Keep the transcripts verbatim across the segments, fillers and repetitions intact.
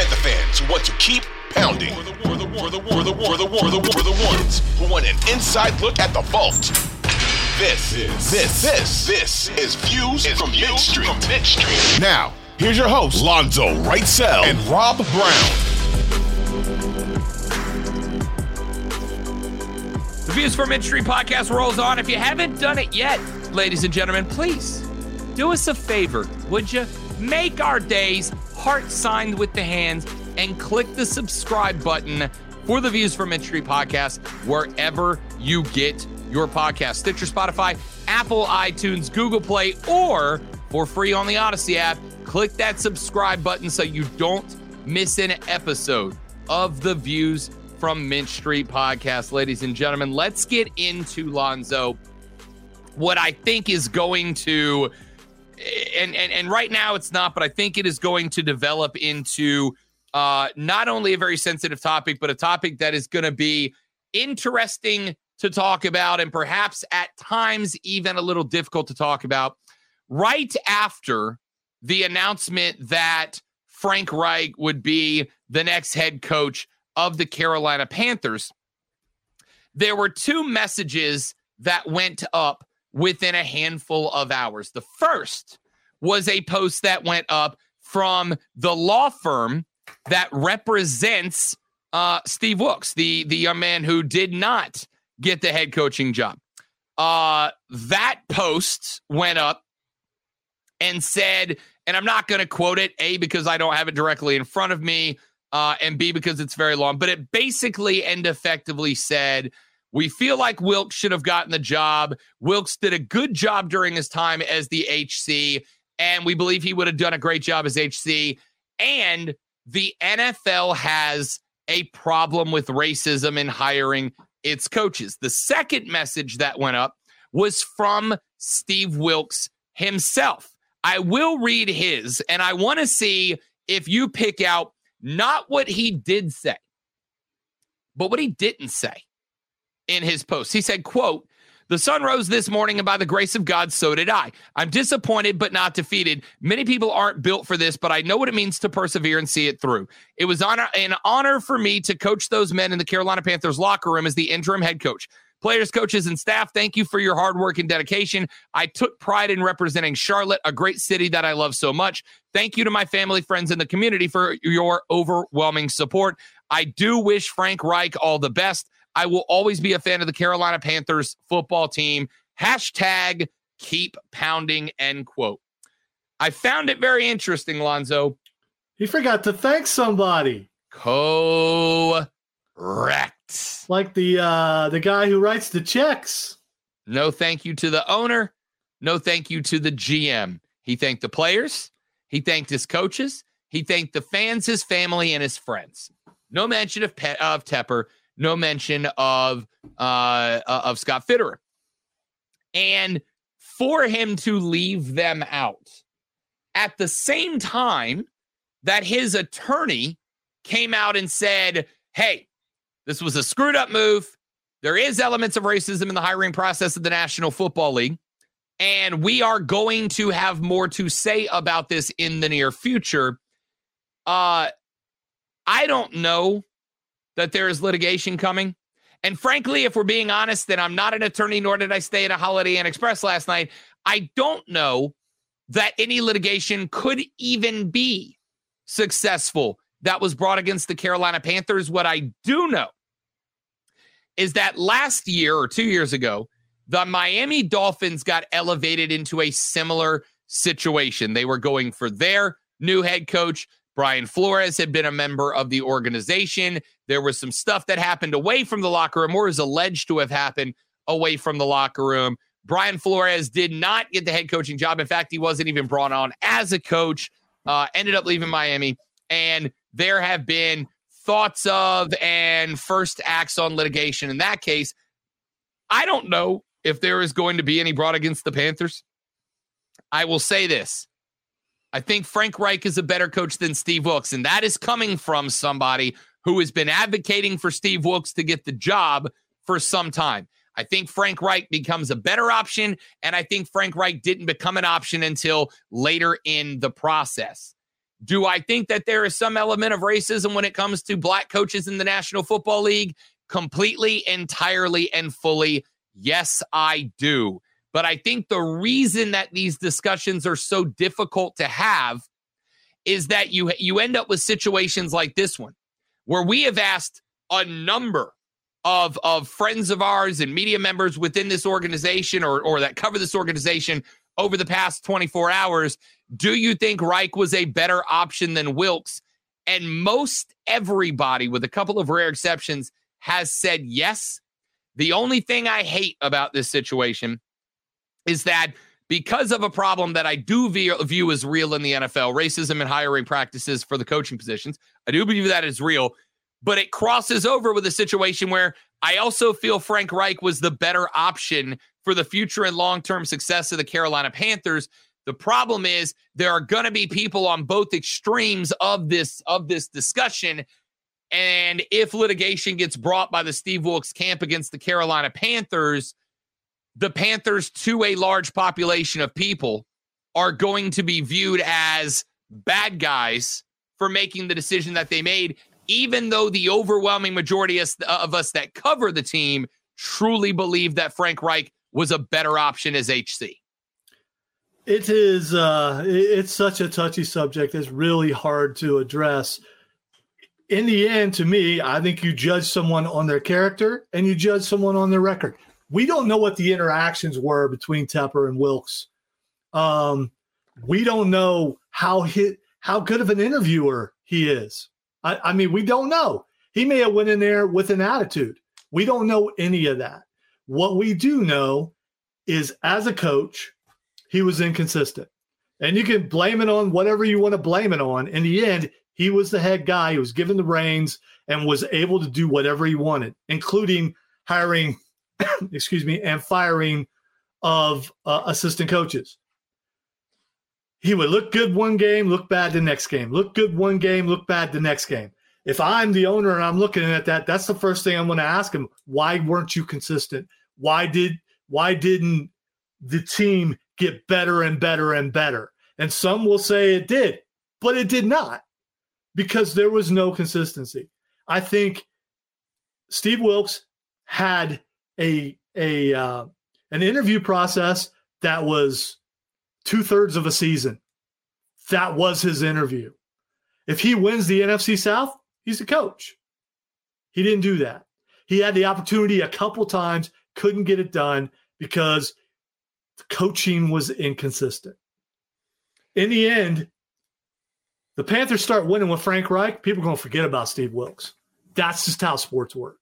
Panther fans who want to keep pounding. For the war, the war, the war, the war, the war, the war, the ones who want an inside look at the vault. This, this, this, this, this is Views from Mid Street. Now, here's your hosts, Lonzo Wrightsell and Rob Brown. The Views from Mid Street podcast rolls on. If you haven't done it yet, ladies and gentlemen, please do us a favor, would you? Make our days heart signed with the hands and click the subscribe button for the Views from Mid Street podcast wherever you get your podcast. Stitcher, Spotify, Apple, iTunes, Google Play, or for free on the Odyssey app. Click that subscribe button so you don't miss an episode of the Views from Mid Street podcast. Ladies and gentlemen, let's get into, Lonzo, what I think is going to... And, and and right now it's not, but I think it is going to develop into uh, not only a very sensitive topic, but a topic that is going to be interesting to talk about and perhaps at times even a little difficult to talk about. Right after the announcement that Frank Reich would be the next head coach of the Carolina Panthers, there were two messages that went up within a handful of hours. The first was a post that went up from the law firm that represents uh, Steve Wilks, the, the young man who did not get the head coaching job. Uh, that post went up and said, and I'm not going to quote it, A, because I don't have it directly in front of me, uh, and B, because it's very long, but it basically and effectively said, we feel like Wilks should have gotten the job. Wilks did a good job during his time as the H C, and we believe he would have done a great job as H C. And the N F L has a problem with racism in hiring its coaches. The second message that went up was from Steve Wilks himself. I will read his, and I want to see if you pick out not what he did say, but what he didn't say. In his post, he said, quote, "The sun rose this morning, and by the grace of God, so did I. I'm disappointed, but not defeated. Many people aren't built for this, but I know what it means to persevere and see it through. It was honor, an honor for me to coach those men in the Carolina Panthers locker room as the interim head coach. Players, coaches, and staff, thank you for your hard work and dedication. I took pride in representing Charlotte, a great city that I love so much. Thank you to my family, friends, and the community for your overwhelming support. I do wish Frank Reich all the best. I will always be a fan of the Carolina Panthers football team. Hashtag keep pounding," end quote. I found it very interesting, Lonzo. He forgot to thank somebody. Correct. Like the uh, the guy who writes the checks. No thank you to the owner. No thank you to the G M. He thanked the players. He thanked his coaches. He thanked the fans, his family, and his friends. No mention of, Pe- of Tepper. No mention of uh, of Scott Fitterer. And for him to leave them out at the same time that his attorney came out and said, hey, this was a screwed up move. There is elements of racism in the hiring process of the National Football League. And we are going to have more to say about this in the near future. Uh, I don't know that there is litigation coming. And frankly, if we're being honest, then I'm not an attorney, nor did I stay at a Holiday Inn Express last night. I don't know that any litigation could even be successful that was brought against the Carolina Panthers. What I do know is that last year or two years ago, the Miami Dolphins got elevated into a similar situation. They were going for their new head coach. Brian Flores had been a member of the organization. There was some stuff that happened away from the locker room, or is alleged to have happened away from the locker room. Brian Flores did not get the head coaching job. In fact, he wasn't even brought on as a coach, uh, ended up leaving Miami. And there have been thoughts of and first acts on litigation in that case. I don't know if there is going to be any brought against the Panthers. I will say this. I think Frank Reich is a better coach than Steve Wilks, and that is coming from somebody who has been advocating for Steve Wilks to get the job for some time. I think Frank Reich becomes a better option, and I think Frank Reich didn't become an option until later in the process. Do I think that there is some element of racism when it comes to black coaches in the National Football League? Completely, entirely, and fully, yes, I do. But I think the reason that these discussions are so difficult to have is that you, you end up with situations like this one, where we have asked a number of, of friends of ours and media members within this organization or, or that cover this organization over the past twenty-four hours, do you think Reich was a better option than Wilks? And most everybody, with a couple of rare exceptions, has said yes. The only thing I hate about this situation is that because of a problem that I do view as real in the N F L, racism and hiring practices for the coaching positions, I do believe that is real, but it crosses over with a situation where I also feel Frank Reich was the better option for the future and long-term success of the Carolina Panthers. The problem is there are going to be people on both extremes of this, of this discussion. And if litigation gets brought by the Steve Wilks camp against the Carolina Panthers, the Panthers, to a large population of people, are going to be viewed as bad guys for making the decision that they made, even though the overwhelming majority of us that cover the team truly believe that Frank Reich was a better option as H C. It is, uh, it's such a touchy subject. It's really hard to address. In the end, to me, I think you judge someone on their character and you judge someone on their record. We don't know what the interactions were between Tepper and Wilks. Um, we don't know how hit, how good of an interviewer he is. I, I mean, we don't know. He may have went in there with an attitude. We don't know any of that. What we do know is, as a coach, he was inconsistent. And you can blame it on whatever you want to blame it on. In the end, he was the head guy. He was given the reins and was able to do whatever he wanted, including hiring, excuse me, and firing of uh, assistant coaches. He would look good one game, look bad the next game. Look good one game, look bad the next game. If I'm the owner and I'm looking at that, that's the first thing I'm going to ask him. Why weren't you consistent? Why did why didn't the team get better and better and better? And some will say it did, but it did not. Because there was no consistency. I think Steve Wilks had a a uh, an interview process that was two-thirds of a season. That was his interview. If he wins the N F C South, he's the coach. He didn't do that. He had the opportunity a couple times, couldn't get it done because the coaching was inconsistent. In the end, the Panthers start winning with Frank Reich, people are going to forget about Steve Wilks. That's just how sports work.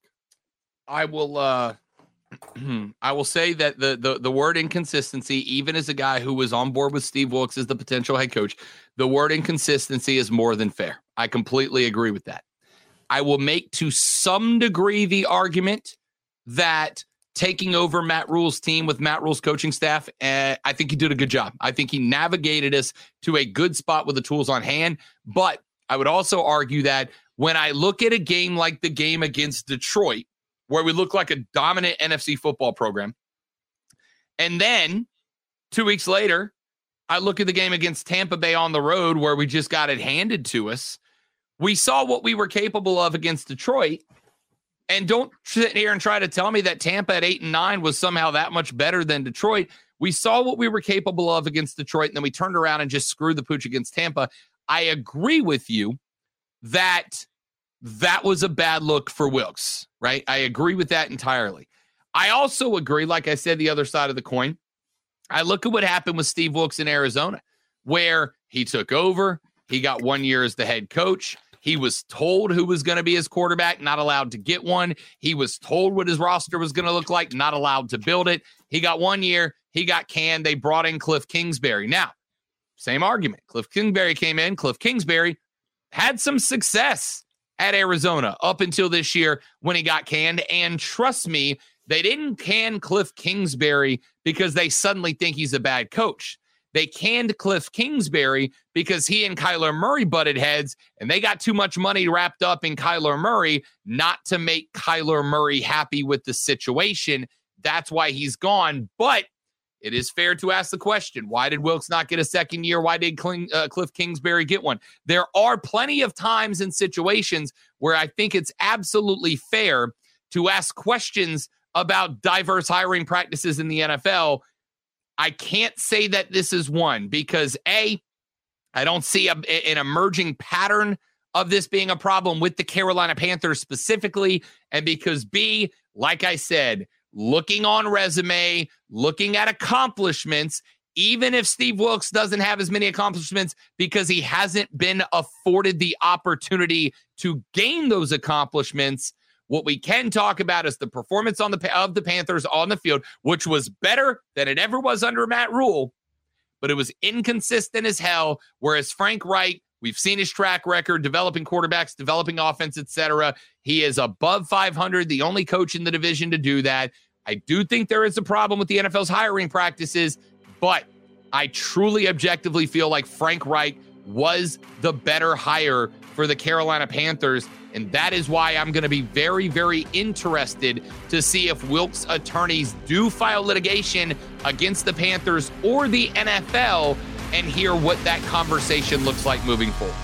I will uh, I will say that the, the the word inconsistency, even as a guy who was on board with Steve Wilks as the potential head coach, the word inconsistency is more than fair. I completely agree with that. I will make to some degree the argument that taking over Matt Rule's team with Matt Rule's coaching staff, uh, I think he did a good job. I think he navigated us to a good spot with the tools on hand. But I would also argue that when I look at a game like the game against Detroit, where we look like a dominant N F C football program, and then two weeks later, I look at the game against Tampa Bay on the road where we just got it handed to us. We saw what we were capable of against Detroit. And don't sit here and try to tell me that Tampa at eight and nine was somehow that much better than Detroit. We saw what we were capable of against Detroit, and then we turned around and just screwed the pooch against Tampa. I agree with you that that was a bad look for Wilks, right? I agree with that entirely. I also agree, like I said, the other side of the coin. I look at what happened with Steve Wilks in Arizona, where he took over. He got one year as the head coach. He was told who was going to be his quarterback, not allowed to get one. He was told what his roster was going to look like, not allowed to build it. He got one year. He got canned. They brought in Kliff Kingsbury. Now, same argument. Kliff Kingsbury came in. Kliff Kingsbury had some success at Arizona up until this year when he got canned. And trust me, they didn't can Kliff Kingsbury because they suddenly think he's a bad coach. They canned Kliff Kingsbury because he and Kyler Murray butted heads, and they got too much money wrapped up in Kyler Murray not to make Kyler Murray happy with the situation. That's why he's gone. But it is fair to ask the question, why did Wilks not get a second year? Why did Kling, uh, Kliff Kingsbury get one? There are plenty of times and situations where I think it's absolutely fair to ask questions about diverse hiring practices in the N F L. I can't say that this is one because, A, I don't see a, an emerging pattern of this being a problem with the Carolina Panthers specifically, and because, B, like I said, looking on resume, looking at accomplishments, even if Steve Wilks doesn't have as many accomplishments because he hasn't been afforded the opportunity to gain those accomplishments, what we can talk about is the performance on the of the Panthers on the field, which was better than it ever was under Matt Rule, but it was inconsistent as hell, whereas Frank Reich, we've seen his track record, developing quarterbacks, developing offense, et cetera. He is above five hundred, the only coach in the division to do that. I do think there is a problem with the N F L's hiring practices, but I truly objectively feel like Frank Reich was the better hire for the Carolina Panthers, and that is why I'm going to be very, very interested to see if Wilks' attorneys do file litigation against the Panthers or the N F L, and hear what that conversation looks like moving forward.